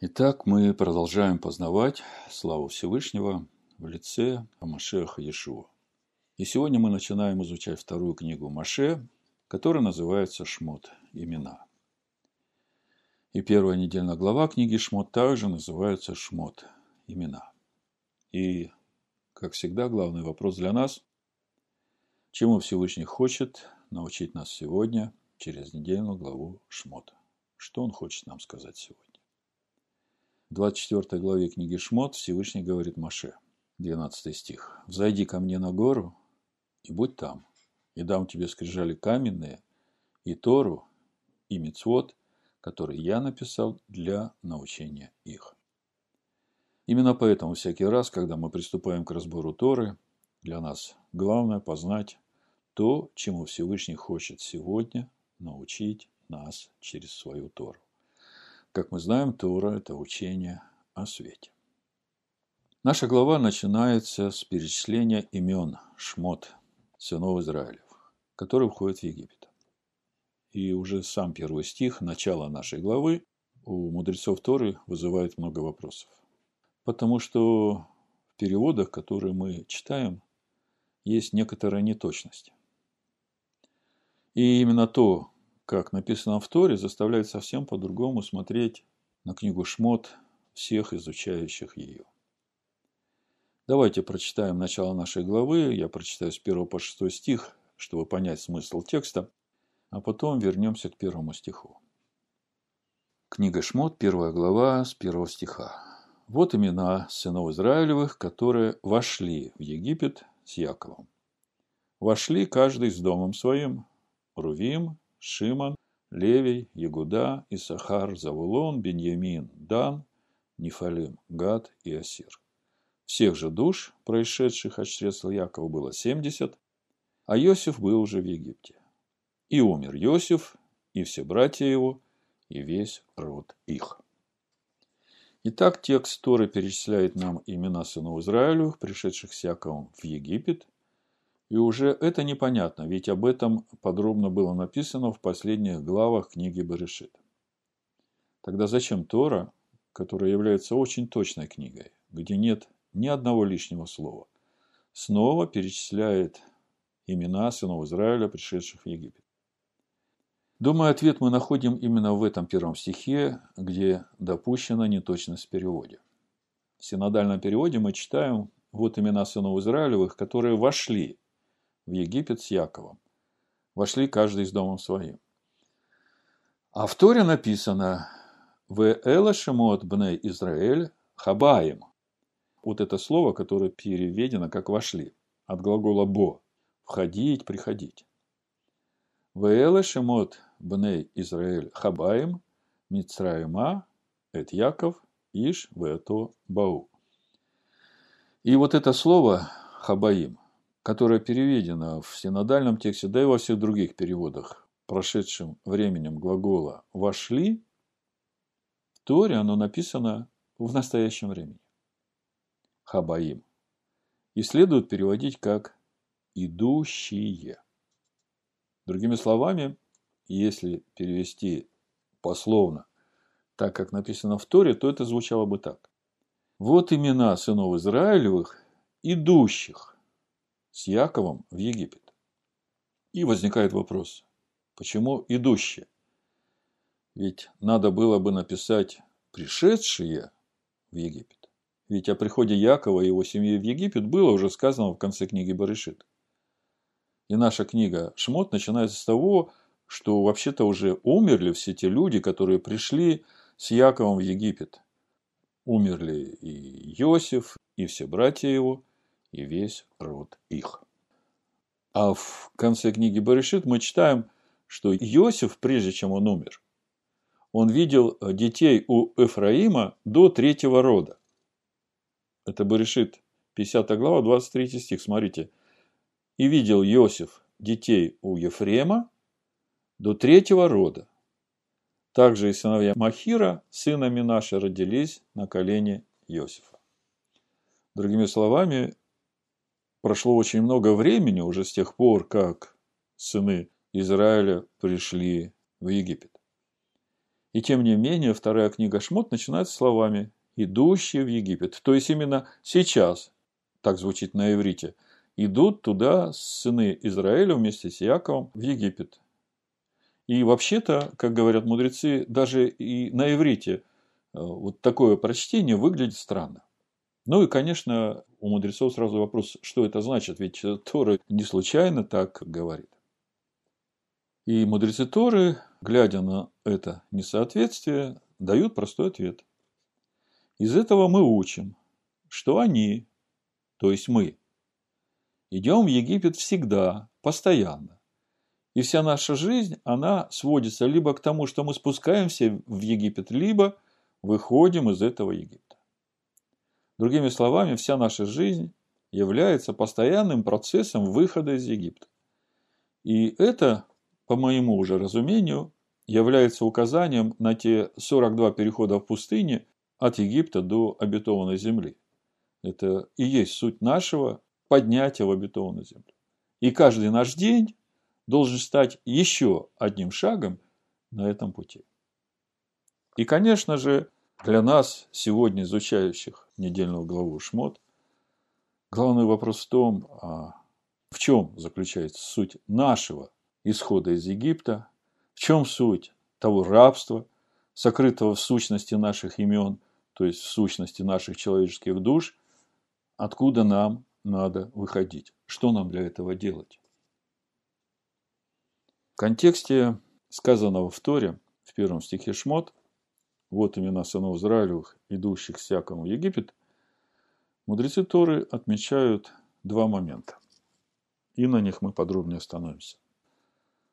Итак, мы продолжаем познавать славу Всевышнего в лице Маше а-Йешуа. И сегодня мы начинаем изучать вторую книгу Маше, которая называется «Шмот. Имена». И первая недельная глава книги «Шмот» также называется «Шмот. Имена». И, как всегда, главный вопрос для нас – чему Всевышний хочет научить нас сегодня через недельную главу «Шмот»? Что Он хочет нам сказать сегодня? В 24 главе книги «Шмот» Всевышний говорит Маше, 12 стих. «Взойди ко мне на гору и будь там, и дам тебе скрижали каменные, и Тору, и мицвот, которые я написал для научения их». Именно поэтому всякий раз, когда мы приступаем к разбору Торы, для нас главное познать то, чему Всевышний хочет сегодня научить нас через свою Тору. Как мы знаем, Тора – это учение о свете. Наша глава начинается с перечисления имен Шмот, сынов Израилев, которые входят в Египет. И уже сам первый стих, начало нашей главы, у мудрецов Торы вызывает много вопросов. Потому что в переводах, которые мы читаем, есть некоторая неточность. И именно то, как написано в Торе, заставляет совсем по-другому смотреть на книгу «Шмот» всех изучающих ее. Давайте прочитаем начало нашей главы. Я прочитаю с 1 по 6 стих, чтобы понять смысл текста, а потом вернемся к первому стиху. Книга «Шмот», 1 глава, с 1 стиха. «Вот имена сынов Израилевых, которые вошли в Египет с Яковом. Вошли каждый с домом своим, Рувим, Шимон, Левий, Ягуда, Исахар, Завулон, Беньямин, Дан, Нефалим, Гад и Асир. Всех же душ, происшедших от чресла Якова, было 70, а Иосиф был уже в Египте. И умер Иосиф, и все братья его, и весь род их». Итак, текст Торы перечисляет нам имена сынов Израилевых, пришедших с Яковом в Египет. И уже это непонятно, ведь об этом подробно было написано в последних главах книги Берешит. Тогда зачем Тора, которая является очень точной книгой, где нет ни одного лишнего слова, снова перечисляет имена сынов Израиля, пришедших в Египет? Думаю, ответ мы находим именно в этом первом стихе, где допущена неточность в переводе. В синодальном переводе мы читаем «Вот имена сынов Израилевых, которые вошли в Египет с Яковом. Вошли каждый с домом своим». А в Торе написано «Вээла шемот бней Израэль хабаим». Вот это слово, которое переведено как «вошли» от глагола «бо» – «входить», «приходить». «Вээла шемот бней Израэль хабаим мицраима эт Яков иш вэто бау». И вот это слово «хабаим», которое переведено в синодальном тексте, да и во всех других переводах, прошедшим временем глагола «вошли», в Торе оно написано в настоящем времени. «Хабаим». И следует переводить как «идущие». Другими словами, если перевести пословно так, как написано в Торе, то это звучало бы так. «Вот имена сынов Израилевых, идущих с Яковом в Египет». И возникает вопрос, почему «идущие»? Ведь надо было бы написать «пришедшие в Египет». Ведь о приходе Якова и его семьи в Египет было уже сказано в конце книги Берешит. И наша книга «Шмот» начинается с того, что вообще-то уже умерли все те люди, которые пришли с Яковом в Египет. Умерли и Иосиф, и все братья его, и весь род их. А в конце книги Берешит мы читаем, что Иосиф, прежде чем он умер, он видел детей у Эфраима до третьего рода. Это Берешит, 50 глава, 23 стих, смотрите. «И видел Иосиф детей у Ефрема до третьего рода. Также и сыновья Махира, сынами наши, родились на колене Иосифа». Другими словами, прошло очень много времени уже с тех пор, как сыны Израиля пришли в Египет. И И тем не менее, вторая книга Шмот начинается словами «идущие в Египет». То есть, именно сейчас, так звучит на иврите, идут туда сыны Израиля вместе с Иаковом в Египет. И вообще-то, как говорят мудрецы, даже и на иврите вот такое прочтение выглядит странно. Ну и, конечно, у мудрецов сразу вопрос, что это значит, ведь Тора не случайно так говорит. И мудрецы Торы, глядя на это несоответствие, дают простой ответ. Из этого мы учим, что они, то есть мы, идем в Египет всегда, постоянно. И вся наша жизнь, она сводится либо к тому, что мы спускаемся в Египет, либо выходим из этого Египта. Другими словами, вся наша жизнь является постоянным процессом выхода из Египта. И это, по моему уже разумению, является указанием на те 42 перехода в пустыне от Египта до обетованной земли. Это и есть суть нашего поднятия в обетованную землю. И каждый наш день должен стать еще одним шагом на этом пути. И, конечно же, для нас, сегодня изучающих недельную главу Шмот, главный вопрос в том, в чем заключается суть нашего исхода из Египта, в чем суть того рабства, сокрытого в сущности наших имен, то есть в сущности наших человеческих душ, откуда нам надо выходить, что нам для этого делать. В контексте сказанного в Торе, в первом стихе Шмот, «Вот имена сынов Израилевых, идущих всякому в Египет», мудрецы Торы отмечают два момента. И на них мы подробнее остановимся.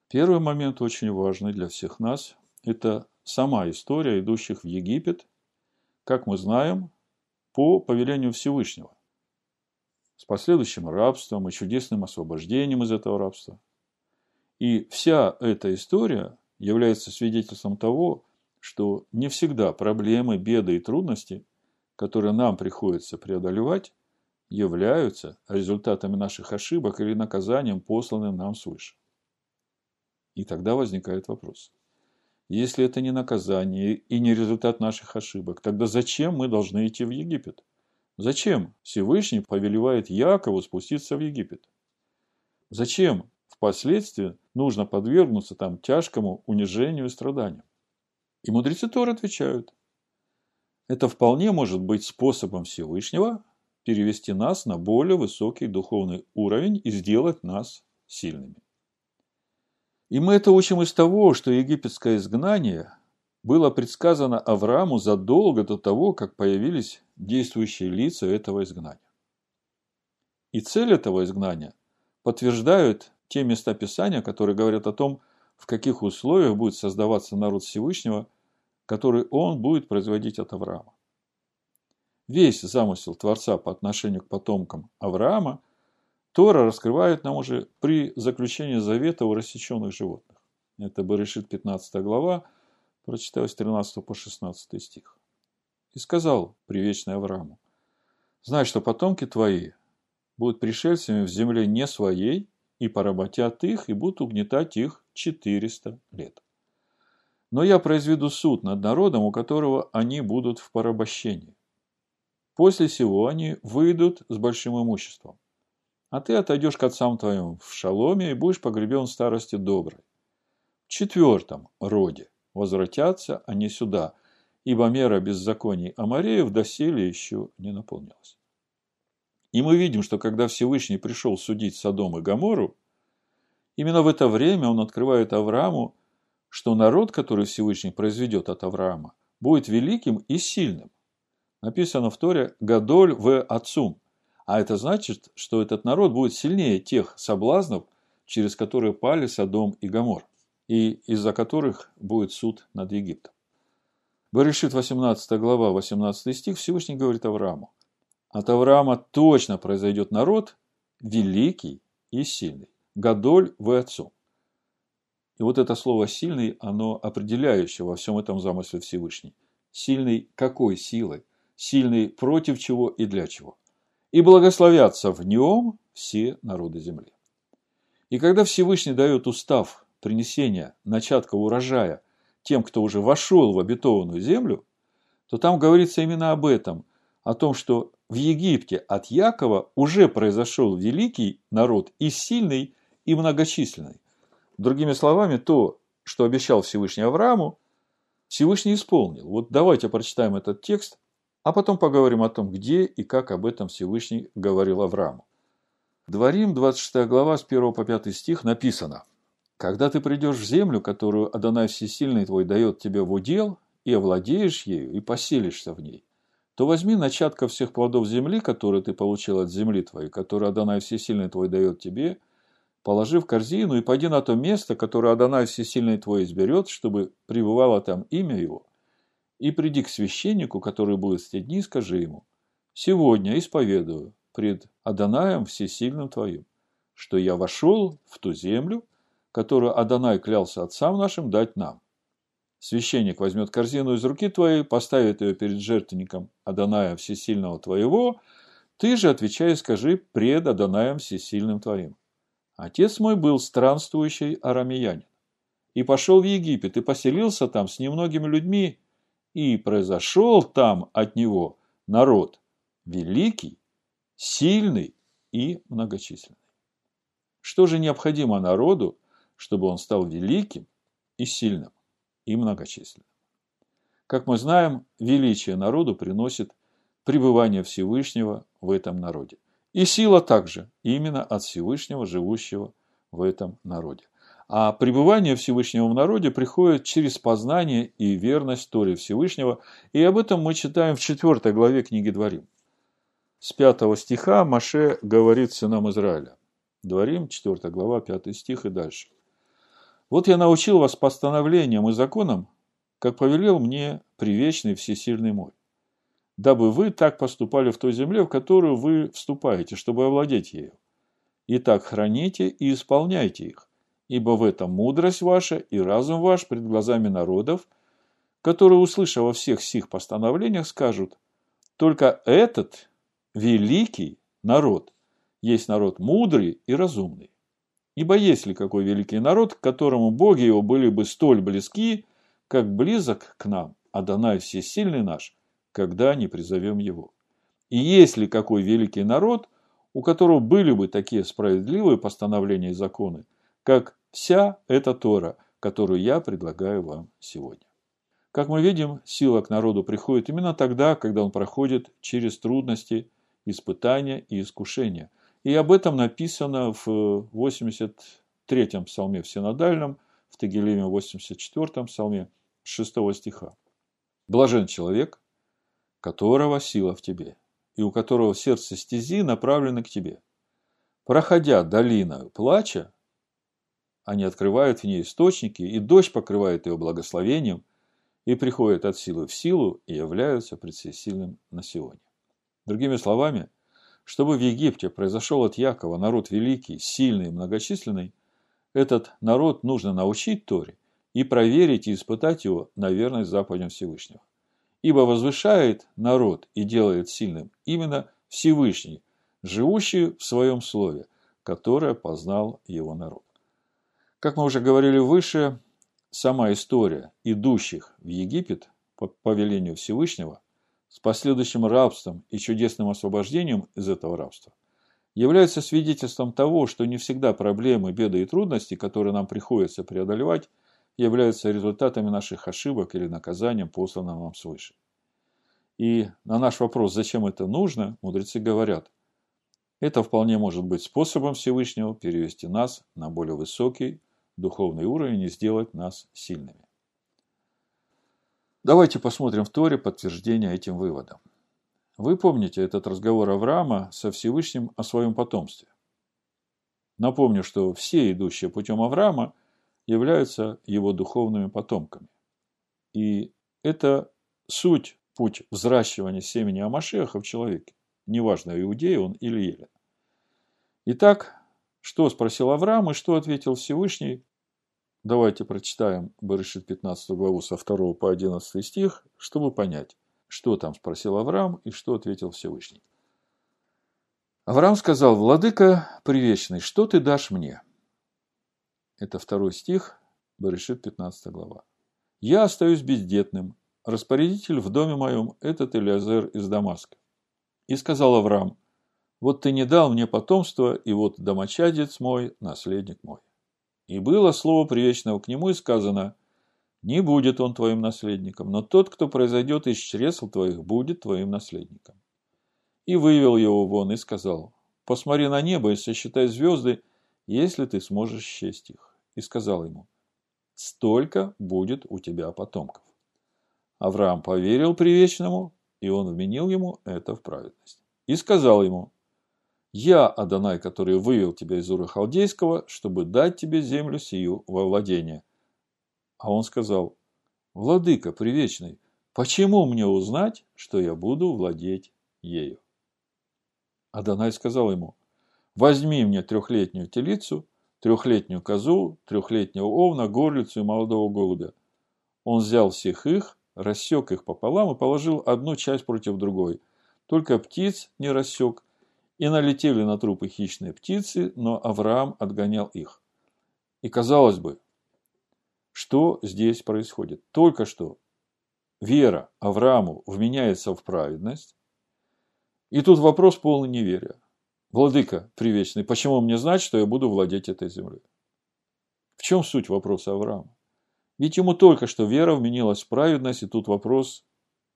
Первый момент очень важный для всех нас. Это сама история идущих в Египет, как мы знаем, по повелению Всевышнего. С последующим рабством и чудесным освобождением из этого рабства. И вся эта история является свидетельством того, что не всегда проблемы, беды и трудности, которые нам приходится преодолевать, являются результатами наших ошибок или наказанием, посланным нам свыше. И тогда возникает вопрос. Если это не наказание и не результат наших ошибок, тогда зачем мы должны идти в Египет? Зачем Всевышний повелевает Якову спуститься в Египет? Зачем впоследствии нужно подвергнуться там тяжкому унижению и страданиям? И мудрецы Торы отвечают, это вполне может быть способом Всевышнего перевести нас на более высокий духовный уровень и сделать нас сильными. И мы это учим из того, что египетское изгнание было предсказано Аврааму задолго до того, как появились действующие лица этого изгнания. И цель этого изгнания подтверждают те места Писания, которые говорят о том, в каких условиях будет создаваться народ Всевышнего, который он будет производить от Авраама. Весь замысел Творца по отношению к потомкам Авраама Тора раскрывает нам уже при заключении завета у рассеченных животных. Это Берешит 15 глава, прочитаю с 13 по 16 стих. «И сказал привечный Аврааму, знай, что потомки твои будут пришельцами в земле не своей, и поработят их, и будут угнетать их 400 лет. Но я произведу суд над народом, у которого они будут в порабощении. После сего они выйдут с большим имуществом. А ты отойдешь к отцам твоим в шаломе и будешь погребен в старости доброй. В 4-м роде возвратятся они сюда, ибо мера беззаконий Амореев доселе еще не наполнилась». И мы видим, что когда Всевышний пришел судить Содом и Гоморру, именно в это время он открывает Аврааму, что народ, который Всевышний произведет от Авраама, будет великим и сильным. Написано в Торе «Гадоль ве Ацум». А это значит, что этот народ будет сильнее тех соблазнов, через которые пали Содом и Гомор, и из-за которых будет суд над Египтом. Берешит 18 глава, 18 стих, Всевышний говорит Аврааму: от Авраама точно произойдет народ великий и сильный. Гадоль ве Ацум. И вот это слово «сильный», оно определяющее во всем этом замысле Всевышний. Сильный какой силой? Сильный против чего и для чего? И благословятся в нем все народы земли. И когда Всевышний дает устав принесения начатка урожая тем, кто уже вошел в обетованную землю, то там говорится именно об этом, о том, что в Египте от Якова уже произошел великий народ и сильный, и многочисленный. Другими словами, то, что обещал Всевышний Аврааму, Всевышний исполнил. Вот давайте прочитаем этот текст, а потом поговорим о том, где и как об этом Всевышний говорил Аврааму. Дварим, 26 глава, с 1 по 5 стих написано. «Когда ты придешь в землю, которую Адонай Всесильный твой дает тебе в удел, и овладеешь ею, и поселишься в ней, то возьми начатка всех плодов земли, которые ты получил от земли твоей, которую Адонай Всесильный твой дает тебе, положи в корзину и пойди на то место, которое Адонай Всесильный твой изберет, чтобы пребывало там имя его, и приди к священнику, который будет в те дни, и скажи ему: сегодня исповедую пред Адонаем Всесильным твоим, что я вошел в ту землю, которую Адонай клялся отцам нашим дать нам. Священник возьмет корзину из руки твоей, поставит ее перед жертвенником Адоная Всесильного твоего. Ты же, отвечай, скажи пред Адонаем Всесильным твоим: отец мой был странствующий арамеянин, и пошел в Египет, и поселился там с немногими людьми, и произошел там от него народ великий, сильный и многочисленный. Что же необходимо народу, чтобы он стал великим и сильным и многочисленным? Как мы знаем, величие народу приносит пребывание Всевышнего в этом народе. И сила также именно от Всевышнего, живущего в этом народе. А пребывание Всевышнего в народе приходит через познание и верность Торе Всевышнего. И об этом мы читаем в 4 главе книги Дварим. С 5 стиха Маше говорит сынам Израиля. Дварим, 4 глава, 5 стих и дальше. «Вот я научил вас постановлениям и законам, как повелел мне Привечный Всесильный мой, дабы вы так поступали в той земле, в которую вы вступаете, чтобы овладеть ею. Итак, храните и исполняйте их, ибо в этом мудрость ваша и разум ваш пред глазами народов, которые, услышав во всех сих постановлениях, скажут: только этот великий народ есть народ мудрый и разумный. Ибо есть ли какой великий народ, к которому боги его были бы столь близки, как близок к нам Адонай Всесильный наш, когда не призовем его? И есть ли какой великий народ, у которого были бы такие справедливые постановления и законы, как вся эта Тора, которую я предлагаю вам сегодня?» Как мы видим, сила к народу приходит именно тогда, когда он проходит через трудности, испытания и искушения. И об этом написано в 83-м псалме в Синодальном, в Тегилиме 84-м псалме 6 стиха. «Блажен человек, которого сила в тебе, и у которого в сердце стези направлены к тебе. Проходя долиною плача, они открывают в ней источники, и дождь покрывает ее благословением, и приходят от силы в силу, и являются пред всесильным на Сионе». Другими словами, чтобы в Египте произошел от Якова народ великий, сильный и многочисленный, этот народ нужно научить Торе и проверить и испытать его на верность заповедям Всевышнего. Ибо возвышает народ и делает сильным именно Всевышний, живущий в своем слове, которое познал его народ. Как мы уже говорили выше, сама история идущих в Египет по повелению Всевышнего с последующим рабством и чудесным освобождением из этого рабства является свидетельством того, что не всегда проблемы, беды и трудности, которые нам приходится преодолевать, являются результатами наших ошибок или наказанием, посланным нам свыше. И на наш вопрос, зачем это нужно, мудрецы говорят: это вполне может быть способом Всевышнего перевести нас на более высокий духовный уровень и сделать нас сильными. Давайте посмотрим в Торе подтверждение этим выводам. Вы помните этот разговор Авраама со Всевышним о своем потомстве. Напомню, что все, идущие путем Авраама, являются его духовными потомками. И это суть, путь взращивания семени Амашеха в человеке. Неважно, иудей он или елен. Итак, что спросил Авраам и что ответил Всевышний? Давайте прочитаем Берешит 15 главу со 2 по 11 стих, чтобы понять, что там спросил Авраам и что ответил Всевышний. Авраам сказал: «Владыка Привечный, что ты дашь мне?» Это 2 стих, Берешит 15 глава. Я остаюсь бездетным. Распорядитель в доме моем – этот Илиазер из Дамаска. И сказал Авраам: вот ты не дал мне потомства, и вот домочадец мой, наследник мой. И было слово Привечного к нему, и сказано: не будет он твоим наследником, но тот, кто произойдет из чресл твоих, будет твоим наследником. И вывел его вон, и сказал: посмотри на небо и сосчитай звезды, если ты сможешь счесть их. И сказал ему: столько будет у тебя потомков. Авраам поверил Привечному, и он вменил ему это в праведность. И сказал ему: я, Адонай, который вывел тебя из Ура Халдейского, чтобы дать тебе землю сию во владение. А он сказал: владыка Привечный, почему мне узнать, что я буду владеть ею? Адонай сказал ему: возьми мне 3-летнюю телицу, 3-летнюю козу, 3-летнего овна, горлицу и молодого голубя. Он взял всех их, рассек их пополам и положил одну часть против другой. Только птиц не рассек. И налетели на трупы хищные птицы, но Авраам отгонял их. И казалось бы, что здесь происходит? Только что вера Аврааму вменяется в праведность. И тут вопрос полный неверия. Владыка Привечный, почему мне знать, что я буду владеть этой землей? В чем суть вопроса Авраама? Ведь ему только что вера вменилась в праведность, и тут вопрос,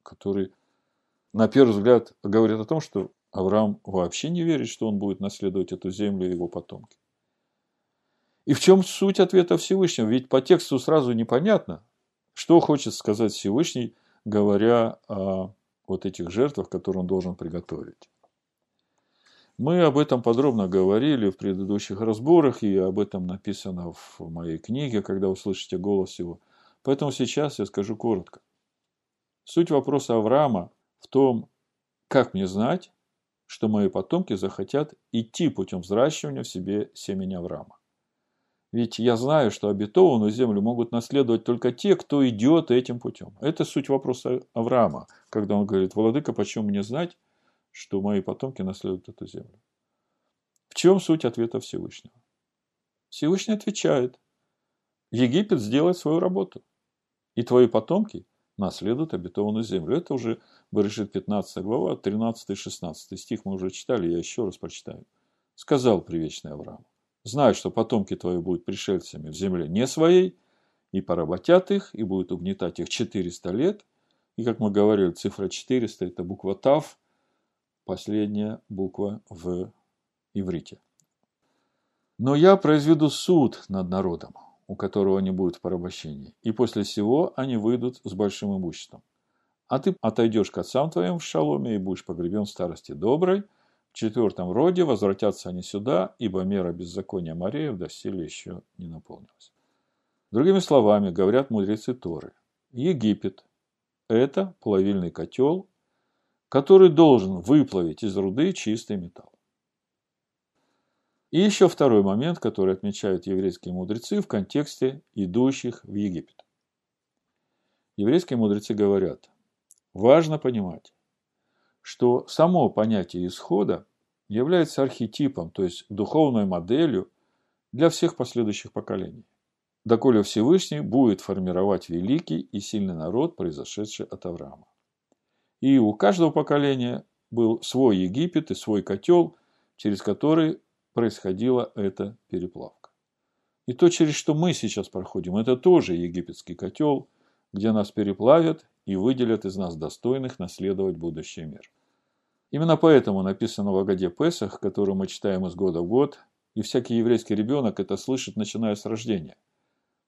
который, на первый взгляд, говорит о том, что Авраам вообще не верит, что он будет наследовать эту землю и его потомки. И в чем суть ответа Всевышнего? Ведь по тексту сразу непонятно, что хочет сказать Всевышний, говоря о вот этих жертвах, которые он должен приготовить. Мы об этом подробно говорили в предыдущих разборах, и об этом написано в моей книге, когда услышите голос его. Поэтому сейчас я скажу коротко. Суть вопроса Авраама в том, как мне знать, что мои потомки захотят идти путем взращивания в себе семени Авраама. Ведь я знаю, что обетованную землю могут наследовать только те, кто идет этим путем. Это суть вопроса Авраама, когда он говорит: владыка, почему мне знать, что мои потомки наследуют эту землю? В чем суть ответа Всевышнего? Всевышний отвечает: Египет сделает свою работу, и твои потомки наследуют обетованную землю. Это уже Берешит 15 глава, 13-16 стих мы уже читали, я еще раз прочитаю. Сказал Привечный Авраам: знаю, что потомки твои будут пришельцами в земле не своей, и поработят их, и будут угнетать их 400 лет. И, как мы говорили, цифра 400 – это буква Тав, последняя буква в иврите. Но я произведу суд над народом, у которого они будут в порабощении, и после сего они выйдут с большим имуществом. А ты отойдешь к отцам твоим в шаломе и будешь погребен в старости доброй. В 4-м роде возвратятся они сюда, ибо мера беззакония Амореев доселе еще не наполнилась. Другими словами, говорят мудрецы Торы, Египет – это плавильный котел, который должен выплавить из руды чистый металл. И еще второй момент, который отмечают еврейские мудрецы в контексте идущих в Египет. Еврейские мудрецы говорят: важно понимать, что само понятие исхода является архетипом, то есть духовной моделью для всех последующих поколений, доколе Всевышний будет формировать великий и сильный народ, произошедший от Авраама. И у каждого поколения был свой Египет и свой котел, через который происходила эта переплавка. И то, через что мы сейчас проходим, это тоже египетский котел, где нас переплавят и выделят из нас достойных наследовать будущий мир. Именно поэтому написано в Агаде Песах, которую мы читаем из года в год, и всякий еврейский ребенок это слышит, начиная с рождения.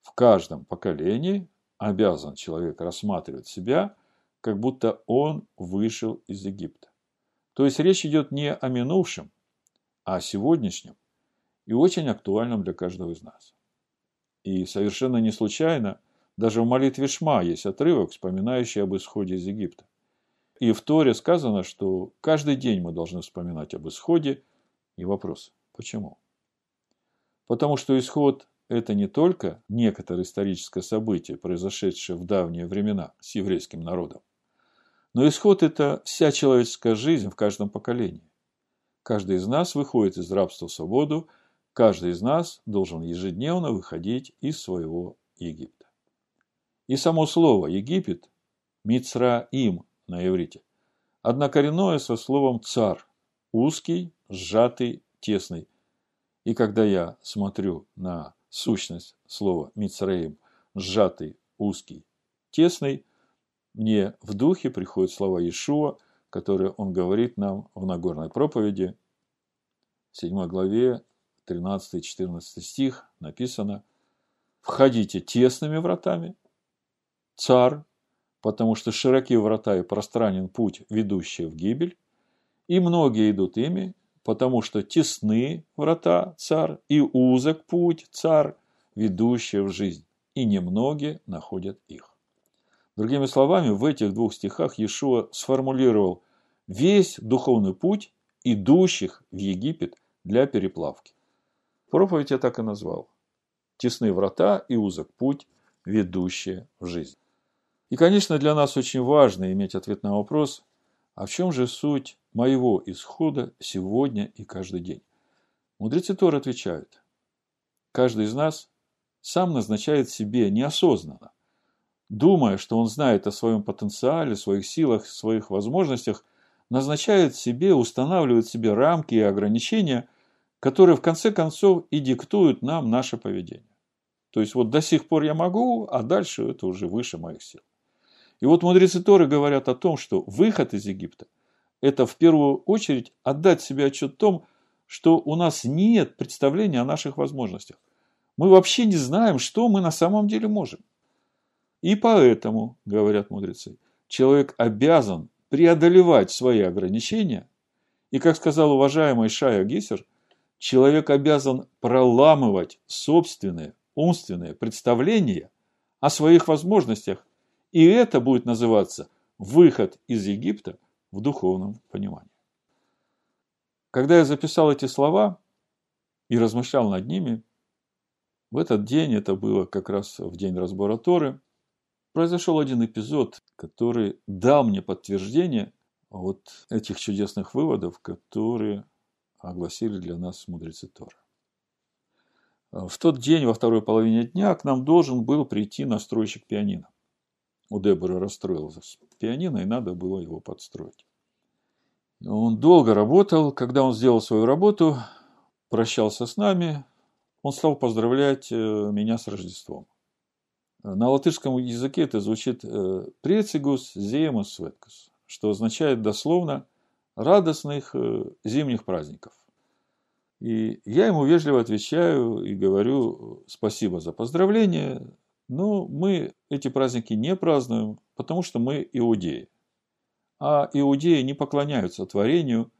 В каждом поколении обязан человек рассматривать себя, как будто он вышел из Египта. То есть речь идет не о минувшем, а о сегодняшнем, и очень актуальном для каждого из нас. И совершенно не случайно даже в молитве Шма есть отрывок, вспоминающий об исходе из Египта. И в Торе сказано, что каждый день мы должны вспоминать об исходе. И вопрос: почему? Потому что исход – это не только некоторое историческое событие, произошедшее в давние времена с еврейским народом, но исход – это вся человеческая жизнь в каждом поколении. Каждый из нас выходит из рабства в свободу, каждый из нас должен ежедневно выходить из своего Египта. И само слово «Египет» – «Мицраим» на иврите – однокоренное со словом «цар» – узкий, сжатый, тесный. И когда я смотрю на сущность слова «Мицраим» – сжатый, узкий, тесный, мне в духе приходят слова Йешуа, которые он говорит нам в Нагорной проповеди. В 7 главе 13-14 стих написано: «Входите тесными вратами, царь, потому что широки врата и пространен путь, ведущий в гибель, и многие идут ими, потому что тесны врата, царь, и узок путь, царь, ведущий в жизнь, и немногие находят их». Другими словами, в этих двух стихах Йешуа сформулировал весь духовный путь идущих в Египет для переплавки. Проповедь я так и назвал: «Тесны врата и узок путь, ведущие в жизнь». И, конечно, для нас очень важно иметь ответ на вопрос: а в чем же суть моего исхода сегодня и каждый день? Мудрецы Торы отвечают: каждый из нас сам назначает себе неосознанно, думая, что он знает о своем потенциале, своих силах, своих возможностях, назначает себе, устанавливает себе рамки и ограничения, которые в конце концов и диктуют нам наше поведение. То есть вот до сих пор я могу, а дальше это уже выше моих сил. И вот мудрецы Торы говорят о том, что выход из Египта – это в первую очередь отдать себе отчет в том, что у нас нет представления о наших возможностях. Мы вообще не знаем, что мы на самом деле можем. И поэтому, говорят мудрецы, человек обязан преодолевать свои ограничения. И, как сказал уважаемый Шая Гессер, человек обязан проламывать собственные умственные представления о своих возможностях. И это будет называться выход из Египта в духовном понимании. Когда я записал эти слова и размышлял над ними, в этот день, это было как раз в день разбора Торы, произошел один эпизод, который дал мне подтверждение вот этих чудесных выводов, которые огласили для нас мудрецы Торы. В тот день, во второй половине дня, к нам должен был прийти настройщик пианино. У Деборы расстроилась пианино, и надо было его подстроить. Он долго работал. Когда он сделал свою работу, прощался с нами, он стал поздравлять меня с Рождеством. На латышском языке это звучит «прецигус зиемус светкус», что означает дословно «радостных зимних праздников». И я ему вежливо отвечаю и говорю: спасибо за поздравление, но мы эти праздники не празднуем, потому что мы иудеи. А иудеи не поклоняются творению,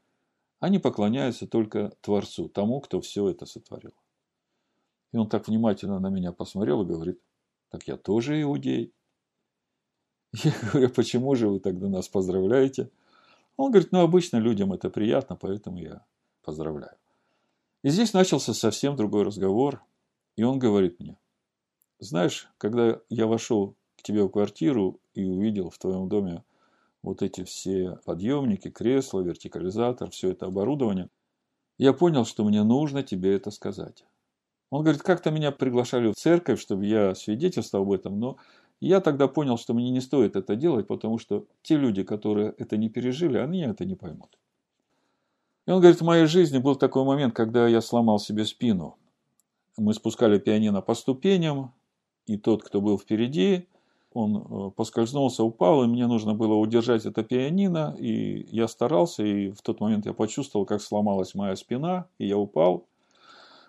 они поклоняются только Творцу, тому, кто все это сотворил. И он так внимательно на меня посмотрел и говорит: так я тоже иудей. Я говорю: почему же вы тогда нас поздравляете? Он говорит: обычно людям это приятно, поэтому я поздравляю. И здесь начался совсем другой разговор. И он говорит мне: знаешь, когда я вошел к тебе в квартиру и увидел в твоем доме вот эти все подъемники, кресла, вертикализатор, все это оборудование, я понял, что мне нужно тебе это сказать. Он говорит: как-то меня приглашали в церковь, чтобы я свидетельствовал об этом, но я тогда понял, что мне не стоит это делать, потому что те люди, которые это не пережили, они это не поймут. И он говорит: в моей жизни был такой момент, когда я сломал себе спину. Мы спускали пианино по ступеням, и тот, кто был впереди, он поскользнулся, упал, и мне нужно было удержать это пианино, и я старался, и в тот момент я почувствовал, как сломалась моя спина, и я упал.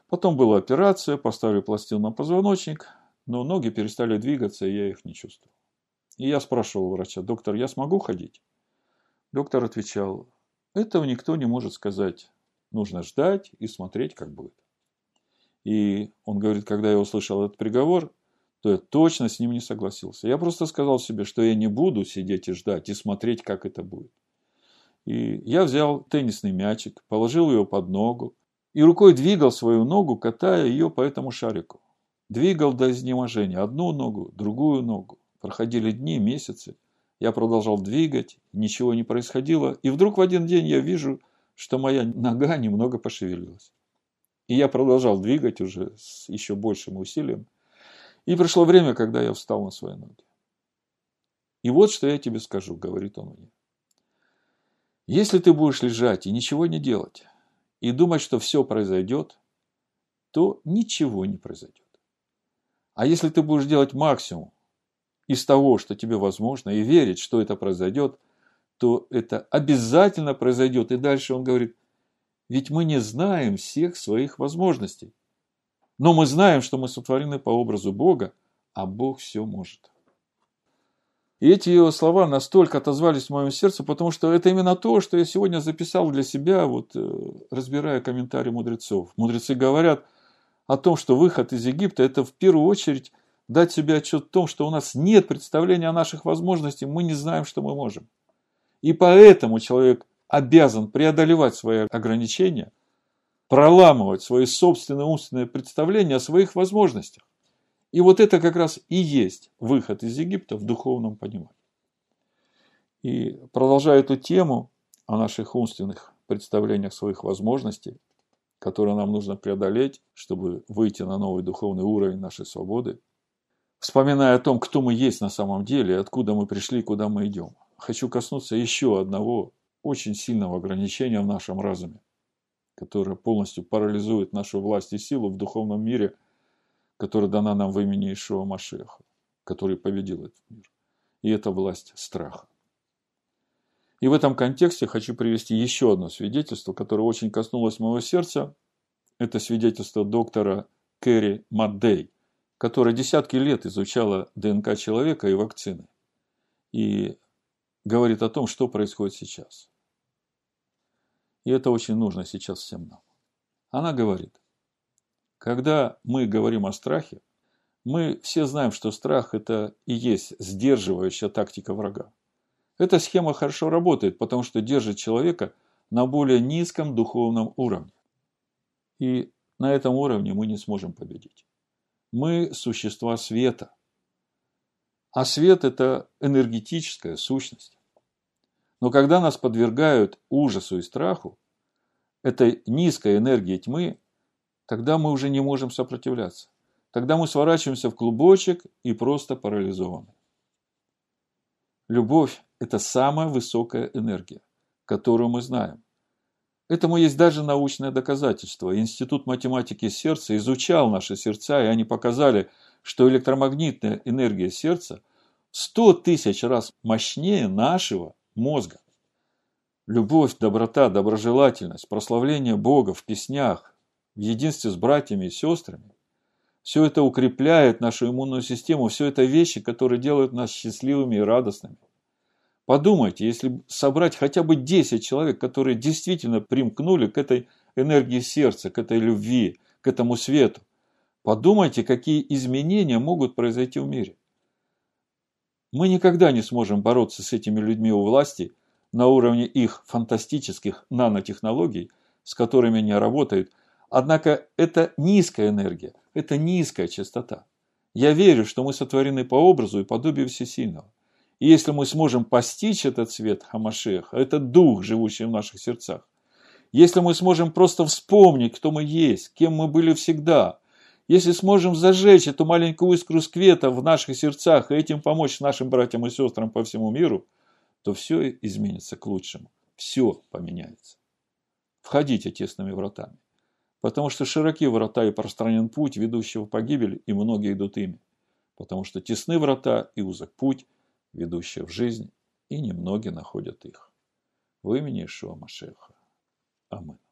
Потом была операция, поставили пластину на позвоночник, но ноги перестали двигаться, и я их не чувствовал. И я спрашивал врача: доктор, я смогу ходить? Доктор отвечал: этого никто не может сказать. Нужно ждать и смотреть, как будет. И он говорит: когда я услышал этот приговор, то я точно с ним не согласился. Я просто сказал себе, что я не буду сидеть и ждать, и смотреть, как это будет. И я взял теннисный мячик, положил его под ногу, и рукой двигал свою ногу, катая ее по этому шарику. Двигал до изнеможения одну ногу, другую ногу. Проходили дни, месяцы. Я продолжал двигать, ничего не происходило. И вдруг в один день я вижу, что моя нога немного пошевелилась. И я продолжал двигать уже с еще большим усилием. И пришло время, когда я встал на свои ноги. И вот что я тебе скажу, говорит он мне. Если ты будешь лежать и ничего не делать, и думать, что все произойдет, то ничего не произойдет. А если ты будешь делать максимум из того, что тебе возможно, и верить, что это произойдет, то это обязательно произойдет. И дальше он говорит, ведь мы не знаем всех своих возможностей. Но мы знаем, что мы сотворены по образу Бога, а Бог все может. И эти его слова настолько отозвались в моем сердце, потому что это именно то, что я сегодня записал для себя, вот, разбирая комментарии мудрецов. Мудрецы говорят о том, что выход из Египта – это в первую очередь дать себе отчет в том, что у нас нет представления о наших возможностях, мы не знаем, что мы можем. И поэтому человек обязан преодолевать свои ограничения, проламывать свои собственные умственные представления о своих возможностях. И вот это как раз и есть выход из Египта в духовном понимании. И продолжая эту тему о наших умственных представлениях своих возможностей, которые нам нужно преодолеть, чтобы выйти на новый духовный уровень нашей свободы, вспоминая о том, кто мы есть на самом деле, откуда мы пришли, куда мы идем, хочу коснуться еще одного очень сильного ограничения в нашем разуме, которое полностью парализует нашу власть и силу в духовном мире, которая дана нам в имени Йешуа Машеха, который победил этот мир. И это власть страха. И в этом контексте хочу привести еще одно свидетельство, которое очень коснулось моего сердца. Это свидетельство доктора Керри Мадей, которая десятки лет изучала ДНК человека и вакцины. И говорит о том, что происходит сейчас. И это очень нужно сейчас всем нам. Она говорит, когда мы говорим о страхе, мы все знаем, что страх – это и есть сдерживающая тактика врага. Эта схема хорошо работает, потому что держит человека на более низком духовном уровне. И на этом уровне мы не сможем победить. Мы – существа света. А свет – это энергетическая сущность. Но когда нас подвергают ужасу и страху, этой низкой энергии тьмы, тогда мы уже не можем сопротивляться. Тогда мы сворачиваемся в клубочек и просто парализованы. Любовь – это самая высокая энергия, которую мы знаем. Этому есть даже научное доказательство. Институт математики сердца изучал наши сердца, и они показали, что электромагнитная энергия сердца 100 тысяч раз мощнее нашего мозга. Любовь, доброта, доброжелательность, прославление Бога в песнях, в единстве с братьями и сестрами. Все это укрепляет нашу иммунную систему. Все это вещи, которые делают нас счастливыми и радостными. Подумайте, если собрать хотя бы 10 человек, которые действительно примкнули к этой энергии сердца, к этой любви, к этому свету. Подумайте, какие изменения могут произойти в мире. Мы никогда не сможем бороться с этими людьми у власти на уровне их фантастических нанотехнологий, с которыми они работают. Однако это низкая энергия, это низкая частота. Я верю, что мы сотворены по образу и подобию Всесильного. И если мы сможем постичь этот свет Хамашеха, этот дух, живущий в наших сердцах, если мы сможем просто вспомнить, кто мы есть, кем мы были всегда, если сможем зажечь эту маленькую искру света в наших сердцах и этим помочь нашим братьям и сестрам по всему миру, то все изменится к лучшему, все поменяется. Входите тесными вратами. Потому что широки врата и пространен путь, ведущего погибель, и многие идут ими. Потому что тесны врата и узок путь, ведущий в жизнь, и немногие находят их. В имени Йешуа Машеха. Аминь.